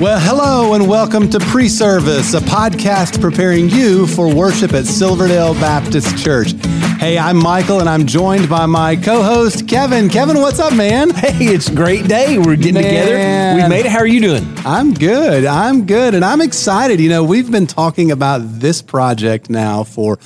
Well, hello and welcome to Pre-Service, a podcast preparing you for worship at Silverdale Baptist Church. Hey, I'm Michael and I'm joined by my co-host, Kevin. Kevin, what's up, man? Hey, it's a great day. We're getting together. We made it. How are you doing? I'm good. And I'm excited. You know, we've been talking about this project now for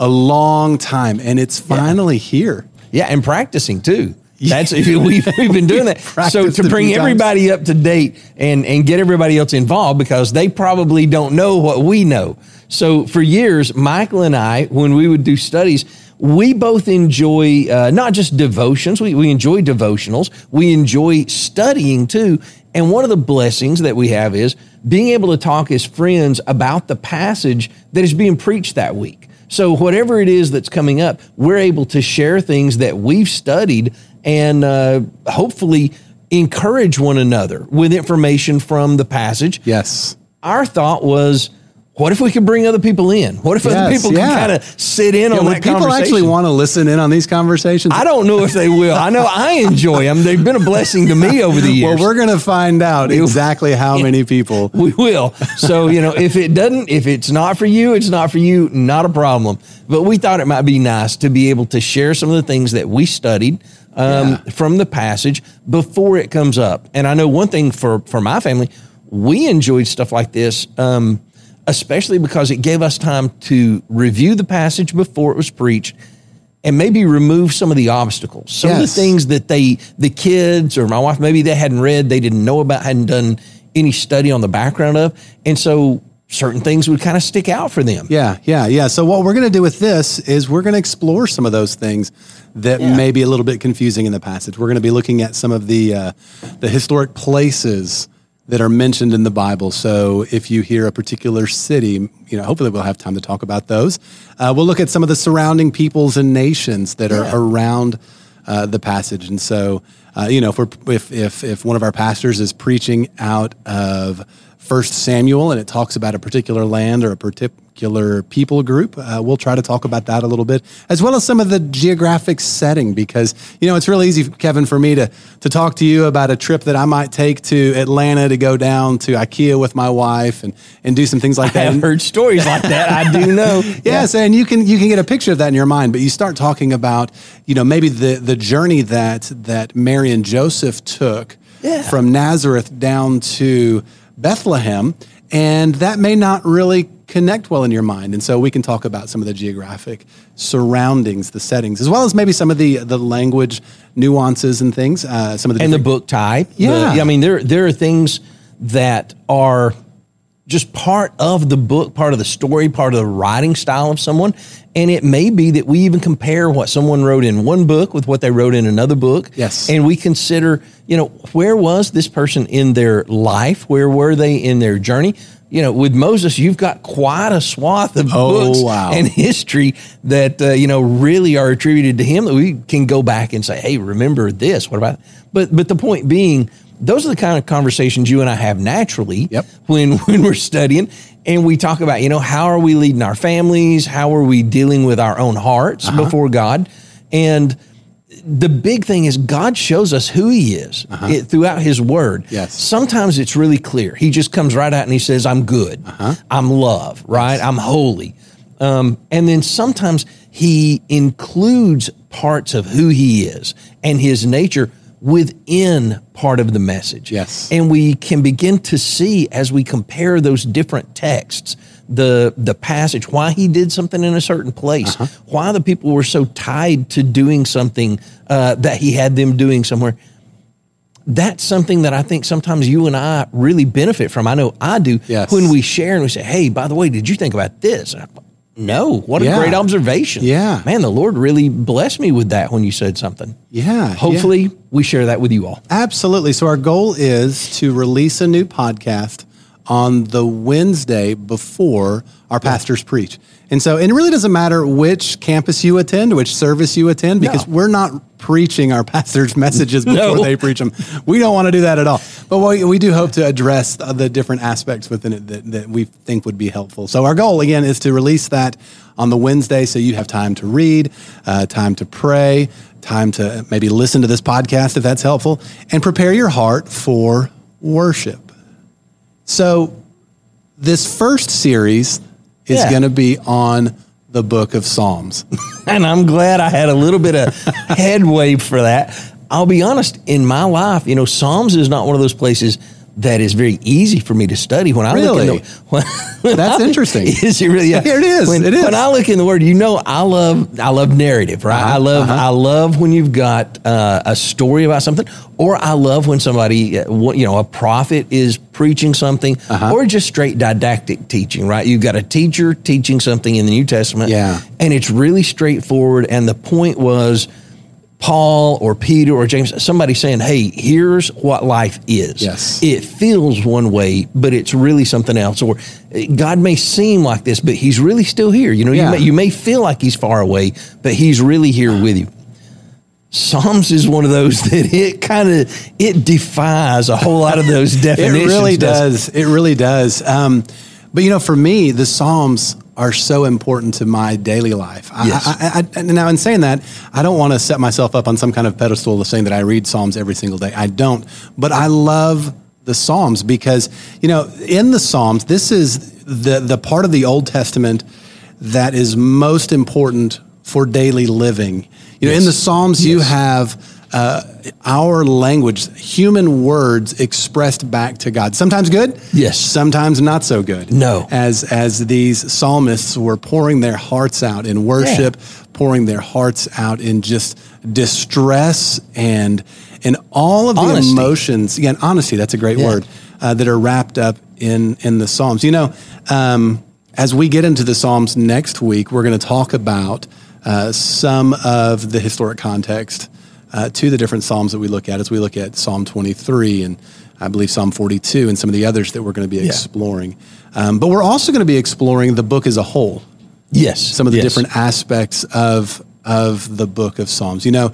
a long time and it's finally here. Yeah, and practicing too. That's we've been doing that. So to bring everybody up to date and get everybody else involved because they probably don't know what we know. So for years, Michael and I, when we would do studies, we both enjoy not just devotions. We enjoy devotionals. We enjoy studying too. And one of the blessings that we have is being able to talk as friends about the passage that is being preached that week. So whatever it is that's coming up, we're able to share things that we've studied and hopefully encourage one another with information from the passage. Yes. Our thought was, what if we could bring other people in? What if other people can kind of sit in on that conversation? People actually want to listen in on these conversations? I don't know if they will. I know I enjoy them. They've been a blessing to me over the years. Well, we're going to find out exactly how many people. We will. So, you know, if it's not for you, it's not for you, not a problem. But we thought it might be nice to be able to share some of the things that we studied from the passage before it comes up. And I know one thing for my family, we enjoyed stuff like this, especially because it gave us time to review the passage before it was preached and maybe remove some of the obstacles, some of the things that the kids or my wife, maybe they hadn't read, they didn't know about, hadn't done any study on the background of. And so certain things would kind of stick out for them. Yeah. So what we're going to do with this is we're going to explore some of those things that may be a little bit confusing in the passage. We're going to be looking at some of the historic places that are mentioned in the Bible. So if you hear a particular city, you know, hopefully we'll have time to talk about those. We'll look at some of the surrounding peoples and nations that are around the passage. And so, you know, if one of our pastors is preaching out of 1 Samuel and it talks about a particular land or a particular people group, we'll try to talk about that a little bit, as well as some of the geographic setting, because, you know, it's really easy, Kevin, for me to talk to you about a trip that I might take to Atlanta to go down to IKEA with my wife and do some things like that. I've heard stories like that. I do know. Yes, and you can get a picture of that in your mind, but you start talking about, you know, maybe the journey that Mary and Joseph took from Nazareth down to Bethlehem, and that may not really connect well in your mind. And so we can talk about some of the geographic surroundings, the settings, as well as maybe some of the language nuances and things. Some of the and the book type. Yeah. I mean, there are things that are just part of the book, part of the story, part of the writing style of someone. And it may be that we even compare what someone wrote in one book with what they wrote in another book. Yes. And we consider, you know, where was this person in their life? Where were they in their journey? You know, with Moses, you've got quite a swath of books and history that, you know, really are attributed to him that we can go back and say, hey, remember this, what about that? But the point being, those are the kind of conversations you and I have naturally when we're studying and we talk about, you know, how are we leading our families? How are we dealing with our own hearts before God? And the big thing is God shows us who he is throughout his word. Yes. Sometimes it's really clear. He just comes right out and he says, I'm good. I'm love, right? I'm holy. And then sometimes he includes parts of who he is and his nature within part of the message. Yes. And we can begin to see as we compare those different texts, the passage, why he did something in a certain place, why the people were so tied to doing something that he had them doing somewhere. That's something that I think sometimes you and I really benefit from. I know I do. Yes. When we share and we say, hey, by the way, did you think about this? No, what a great observation. Yeah. Man, the Lord really blessed me with that when you said something. Yeah. Hopefully we share that with you all. Absolutely. So our goal is to release a new podcast on the Wednesday before our pastors preach. And so, and it really doesn't matter which campus you attend, which service you attend, because we're not preaching our pastors' messages before they preach them. We don't want to do that at all. But we do hope to address the different aspects within it that we think would be helpful. So our goal, again, is to release that on the Wednesday so you have time to read, time to pray, time to maybe listen to this podcast if that's helpful, and prepare your heart for worship. So this first series is going to be on the book of Psalms. And I'm glad I had a little bit of headway for that. I'll be honest, in my life, you know, Psalms is not one of those places that is very easy for me to study. When I look in the, that's interesting. Is it really? Yeah. It is. It is. When I look in the Word, you know, I love narrative, right? I love when you've got a story about something, or I love when somebody, a prophet is preaching something, or just straight didactic teaching, right? You've got a teacher teaching something in the New Testament, and it's really straightforward. And the point was, Paul or Peter or James, somebody saying, hey, here's what life is. Yes. It feels one way, but it's really something else. Or God may seem like this, but he's really still here. You know, you may feel like he's far away, but he's really here with you. Psalms is one of those that it defies a whole lot of those definitions. It really does. It really does. But, you know, for me, the Psalms are so important to my daily life. Yes. Now, in saying that, I don't want to set myself up on some kind of pedestal of saying that I read Psalms every single day. I don't. But I love the Psalms because, you know, in the Psalms, this is the part of the Old Testament that is most important for daily living. You know, in the Psalms, you have our language, human words expressed back to God. Sometimes good, sometimes not so good. No. As these psalmists were pouring their hearts out in worship, pouring their hearts out in just distress and all of the emotions. Again, honesty, that's a great word, that are wrapped up in the Psalms. You know, as we get into the Psalms next week, we're going to talk about some of the historic context to the different Psalms that we look at as we look at Psalm 23 and I believe Psalm 42 and some of the others that we're going to be exploring. But we're also going to be exploring the book as a whole. Yes. Some of the different aspects of the book of Psalms. You know,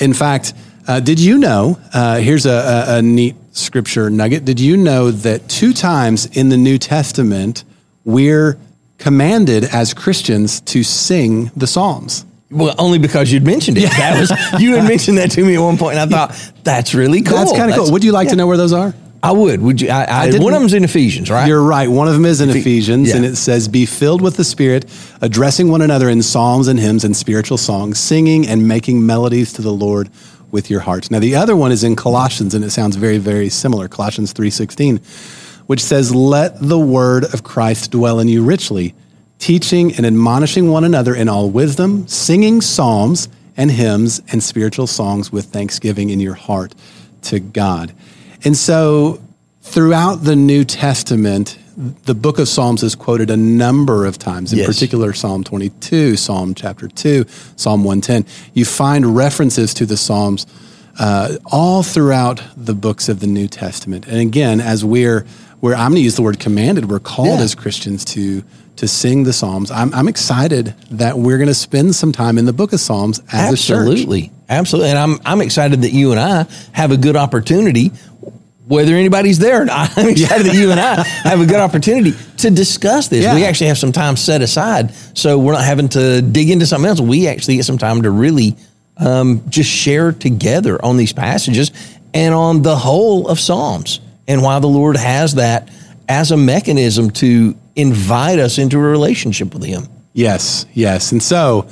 in fact, did you know, here's a neat scripture nugget. Did you know that 2 times in the New Testament, we're commanded as Christians to sing the Psalms? Well, only because you'd mentioned it. That was, you had mentioned that to me at one point, and I thought, that's really cool. That's kind of cool. Would you like to know where those are? I would. Would you? One of them's in Ephesians, right? You're right. One of them is in Ephesians, and it says, be filled with the Spirit, addressing one another in psalms and hymns and spiritual songs, singing and making melodies to the Lord with your hearts. Now, the other one is in Colossians, and it sounds very, very similar, Colossians 3:16, which says, let the word of Christ dwell in you richly, teaching and admonishing one another in all wisdom, singing psalms and hymns and spiritual songs with thanksgiving in your heart to God. And so throughout the New Testament, the book of Psalms is quoted a number of times, in particular Psalm 22, Psalm chapter 2, Psalm 110. You find references to the Psalms all throughout the books of the New Testament. And again, as we're I'm going to use the word commanded, we're called as Christians to sing the Psalms. I'm excited that we're going to spend some time in the book of Psalms as a church. Absolutely. And I'm excited that you and I have a good opportunity, whether anybody's there or not. I'm excited that you and I have a good opportunity to discuss this. Yeah. We actually have some time set aside, so we're not having to dig into something else. We actually get some time to really just share together on these passages and on the whole of Psalms and why the Lord has that as a mechanism to invite us into a relationship with him. Yes. And so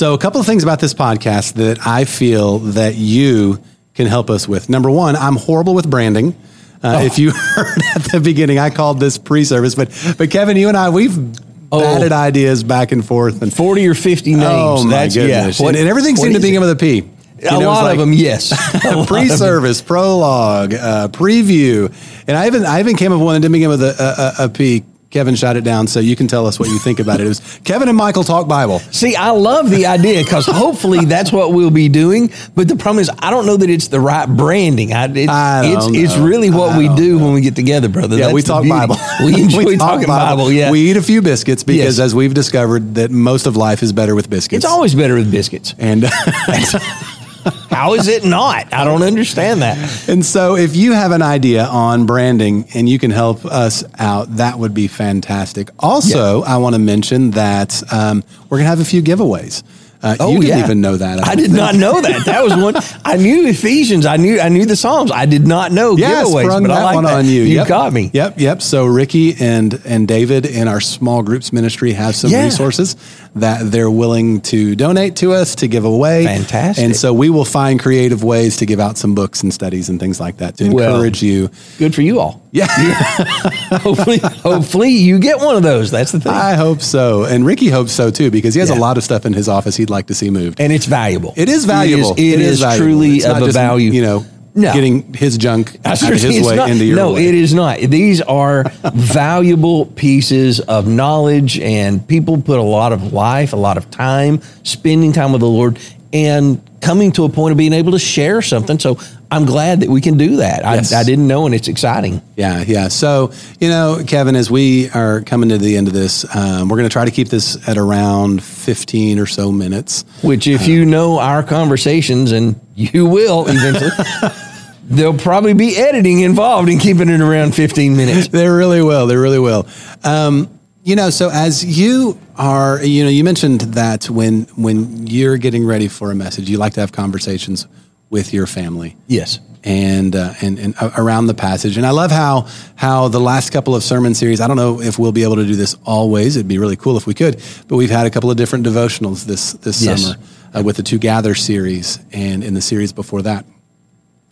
a couple of things about this podcast that I feel that you can help us with. Number one, I'm horrible with branding. If you heard at the beginning, I called this pre-service, but Kevin, you and I, we've batted ideas back and forth. And 40 or 50 names. Oh my goodness. Yeah. And everything seemed to begin with a P. You know, lot like, of them, yes. Pre-service, prologue, preview. And I even came up with one that didn't begin with a P. Kevin shot it down, so you can tell us what you think about it. It was Kevin and Michael Talk Bible. See, I love the idea because hopefully that's what we'll be doing. But the problem is I don't know that it's the right branding. It's really what we do when we get together, brother. Yeah, that's we talk Bible. We enjoy talking Bible, yeah. We eat a few biscuits because as we've discovered that most of life is better with biscuits. It's always better with biscuits. And how is it not? I don't understand that. And so if you have an idea on branding and you can help us out, that would be fantastic. Also, I want to mention that we're going to have a few giveaways. You didn't even know that. I did not know that. That was one. I knew Ephesians. I knew the Psalms. I did not know giveaways, but I like one that. On you. You got me. Yep. So Ricky and David in our small groups ministry have some resources that they're willing to donate to us to give away. Fantastic. And so we will find creative ways to give out some books and studies and things like that to encourage you. Good for you all. Yeah. Hopefully you get one of those. That's the thing. I hope so. And Ricky hopes so too, because he has a lot of stuff in his office he'd like to see moved. And it's valuable. It is valuable. It is valuable. Truly of value. Getting his junk out of his way into your way. No, it is not. These are valuable pieces of knowledge, and people put a lot of life, a lot of time, spending time with the Lord, and coming to a point of being able to share something. So I'm glad that we can do that. Yes. I didn't know, and it's exciting. Yeah. So, Kevin, as we are coming to the end of this, we're going to try to keep this at around 15 or so minutes. Which, if you know our conversations, and you will eventually, there'll probably be editing involved in keeping it around 15 minutes. They really will. So as you are, you mentioned that when you're getting ready for a message, you like to have conversations with your family. Yes. And around the passage. And I love how the last couple of sermon series, I don't know if we'll be able to do this always. It'd be really cool if we could, but we've had a couple of different devotionals this summer with the Two Gather series and in the series before that.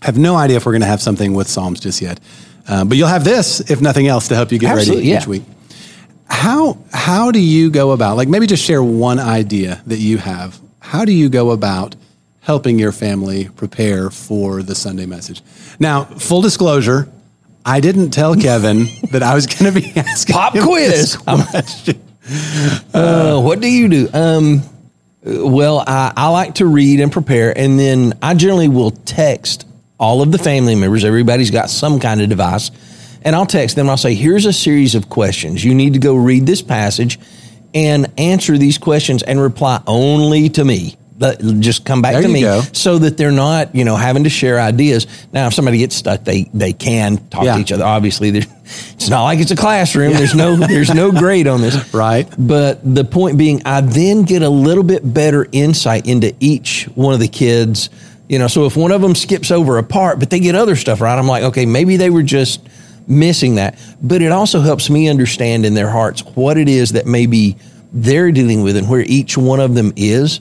I have no idea if we're going to have something with Psalms just yet, but you'll have this, if nothing else, to help you get ready each week. How do you go about, like maybe just share one idea that you have. How do you go about helping your family prepare for the Sunday message? Now, full disclosure, I didn't tell Kevin that I was going to be asking this question. What do you do? I like to read and prepare, and then I generally will text all of the family members. Everybody's got some kind of device. And I'll text them. I'll say, here's a series of questions. You need to go read this passage and answer these questions and reply only to me. Just come back to me so that they're not, having to share ideas. Now, if somebody gets stuck, they can talk to each other. Obviously, it's not like it's a classroom. There's no grade on this. Right. But the point being, I then get a little bit better insight into each one of the kids. So if one of them skips over a part, but they get other stuff right, I'm like, okay, maybe they were just missing that. But it also helps me understand in their hearts what it is that maybe they're dealing with and where each one of them is.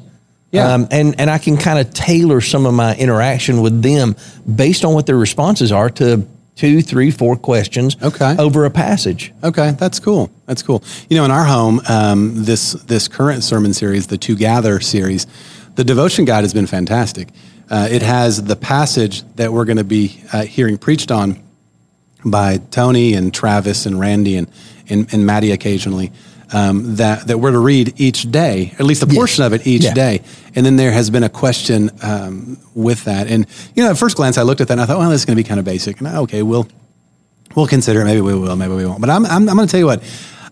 Yeah. And I can kind of tailor some of my interaction with them based on what their responses are to 2, 3, 4 questions over a passage. Okay. That's cool. In our home, this current sermon series, the Two Gather series, the devotion guide has been fantastic. It has the passage that we're going to be hearing preached on by Tony and Travis and Randy and Maddie occasionally, that we're to read each day, at least a portion of it each day. And then there has been a question with that. And, at first glance, I looked at that and I thought, well, this is going to be kind of basic. And we'll consider it. Maybe we will, maybe we won't. But I'm going to tell you what,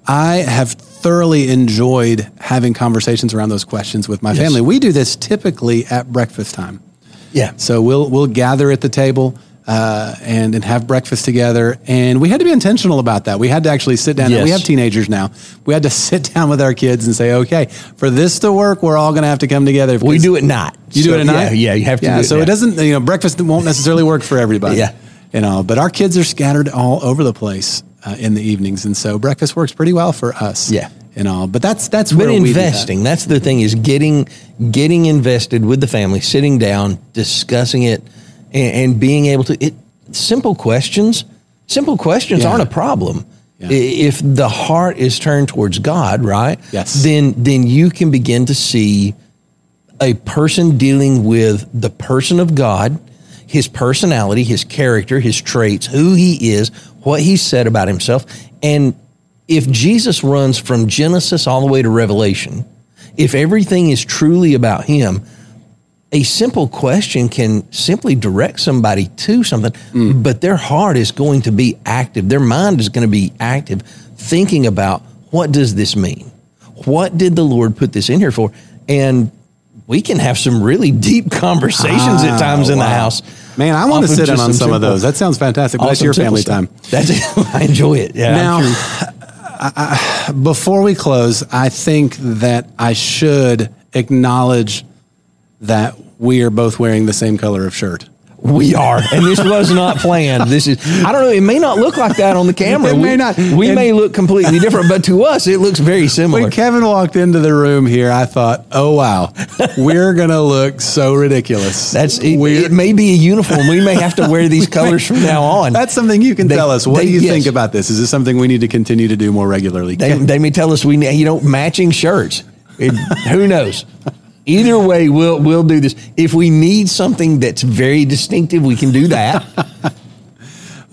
I have thoroughly enjoyed having conversations around those questions with my family. We do this typically at breakfast time. Yeah. So we'll gather at the table and have breakfast together. And we had to be intentional about that. We had to actually sit down. Yes. We have teenagers now. We had to sit down with our kids and say, okay, for this to work, we're all going to have to come together. We do it not. You do it at night? Yeah, you have to do it. So it doesn't, breakfast won't necessarily work for everybody. But our kids are scattered all over the place in the evenings. And so breakfast works pretty well for us. Yeah. But that's where we investing. That's the thing, is getting invested with the family, sitting down, discussing it, and being able to, simple questions aren't a problem. Yeah. If the heart is turned towards God, right? Yes. Then you can begin to see a person dealing with the person of God, his personality, his character, his traits, who he is, what he said about himself, and if Jesus runs from Genesis all the way to Revelation, if everything is truly about him, a simple question can simply direct somebody to something, but their heart is going to be active. Their mind is going to be active, thinking about, what does this mean? What did the Lord put this in here for? And we can have some really deep conversations at times in the house. Man, I want to sit in on some of those. That sounds fantastic. Awesome. That's your family time. That's it. I enjoy it. Yeah, now, I, before we close, I think that I should acknowledge that we are both wearing the same color of shirt. We are, and this was not planned. This is—I don't know. It may not look like that on the camera. It may not. We may look completely different, but to us, it looks very similar. When Kevin walked into the room here, I thought, "Oh wow, we're gonna look so ridiculous." That's it. It may be a uniform. We may have to wear these colors from now on. That's something you can tell us. What do you think about this? Is this something we need to continue to do more regularly? They may tell us we need, matching shirts. Who knows? Either way, we'll do this. If we need something that's very distinctive, we can do that.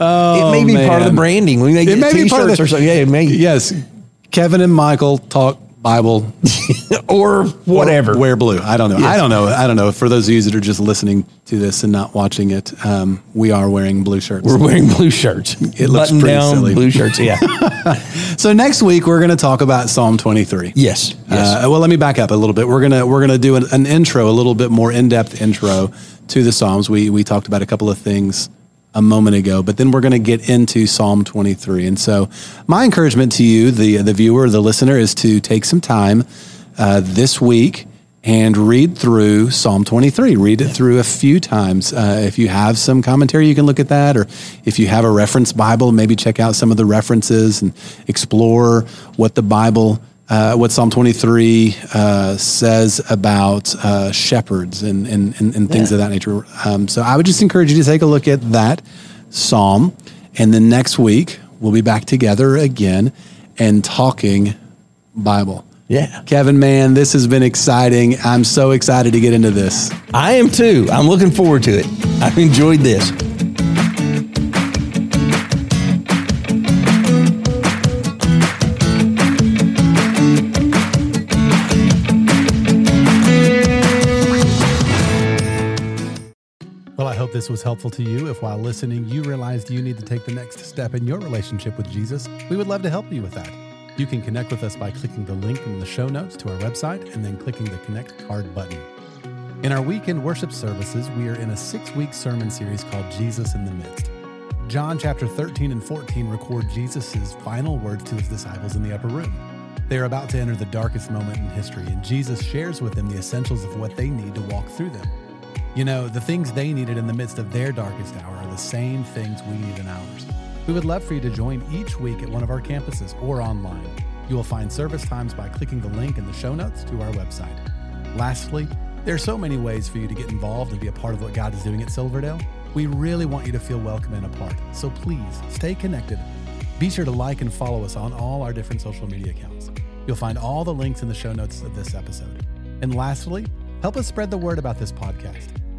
It may be part of the branding. We may get t-shirts or something. Yeah, it may. Yes. Kevin and Michael talk Bible. Or whatever. Or wear blue. I don't know. Yes. I don't know. For those of you that are just listening to this and not watching it, we are wearing blue shirts. We're wearing blue shirts. It looks pretty silly. Blue shirts, yeah. So next week we're going to talk about Psalm 23. Yes. Well, let me back up a little bit. We're gonna do an intro, a little bit more in-depth intro to the Psalms. We talked about a couple of things a moment ago, but then we're going to get into Psalm 23. And so my encouragement to you, the viewer, the listener, is to take some time this week and read through Psalm 23. Read it through a few times. If you have some commentary, you can look at that. Or if you have a reference Bible, maybe check out some of the references and explore what the Bible what Psalm 23 says about shepherds and things of that nature. So I would just encourage you to take a look at that psalm. And then next week, we'll be back together again and talking Bible. Yeah. Kevin, man, this has been exciting. I'm so excited to get into this. I am too. I'm looking forward to it. I've enjoyed this. This was helpful to you. If while listening, you realized you need to take the next step in your relationship with Jesus, we would love to help you with that. You can connect with us by clicking the link in the show notes to our website and then clicking the Connect Card button. In our weekend worship services, we are in a 6-week sermon series called Jesus in the Midst. John chapter 13 and 14 record Jesus' final words to his disciples in the upper room. They are about to enter the darkest moment in history, and Jesus shares with them the essentials of what they need to walk through them. You know, the things they needed in the midst of their darkest hour are the same things we need in ours. We would love for you to join each week at one of our campuses or online. You will find service times by clicking the link in the show notes to our website. Lastly, there are so many ways for you to get involved and be a part of what God is doing at Silverdale. We really want you to feel welcome and a part, so please stay connected. Be sure to like and follow us on all our different social media accounts. You'll find all the links in the show notes of this episode. And lastly, help us spread the word about this podcast.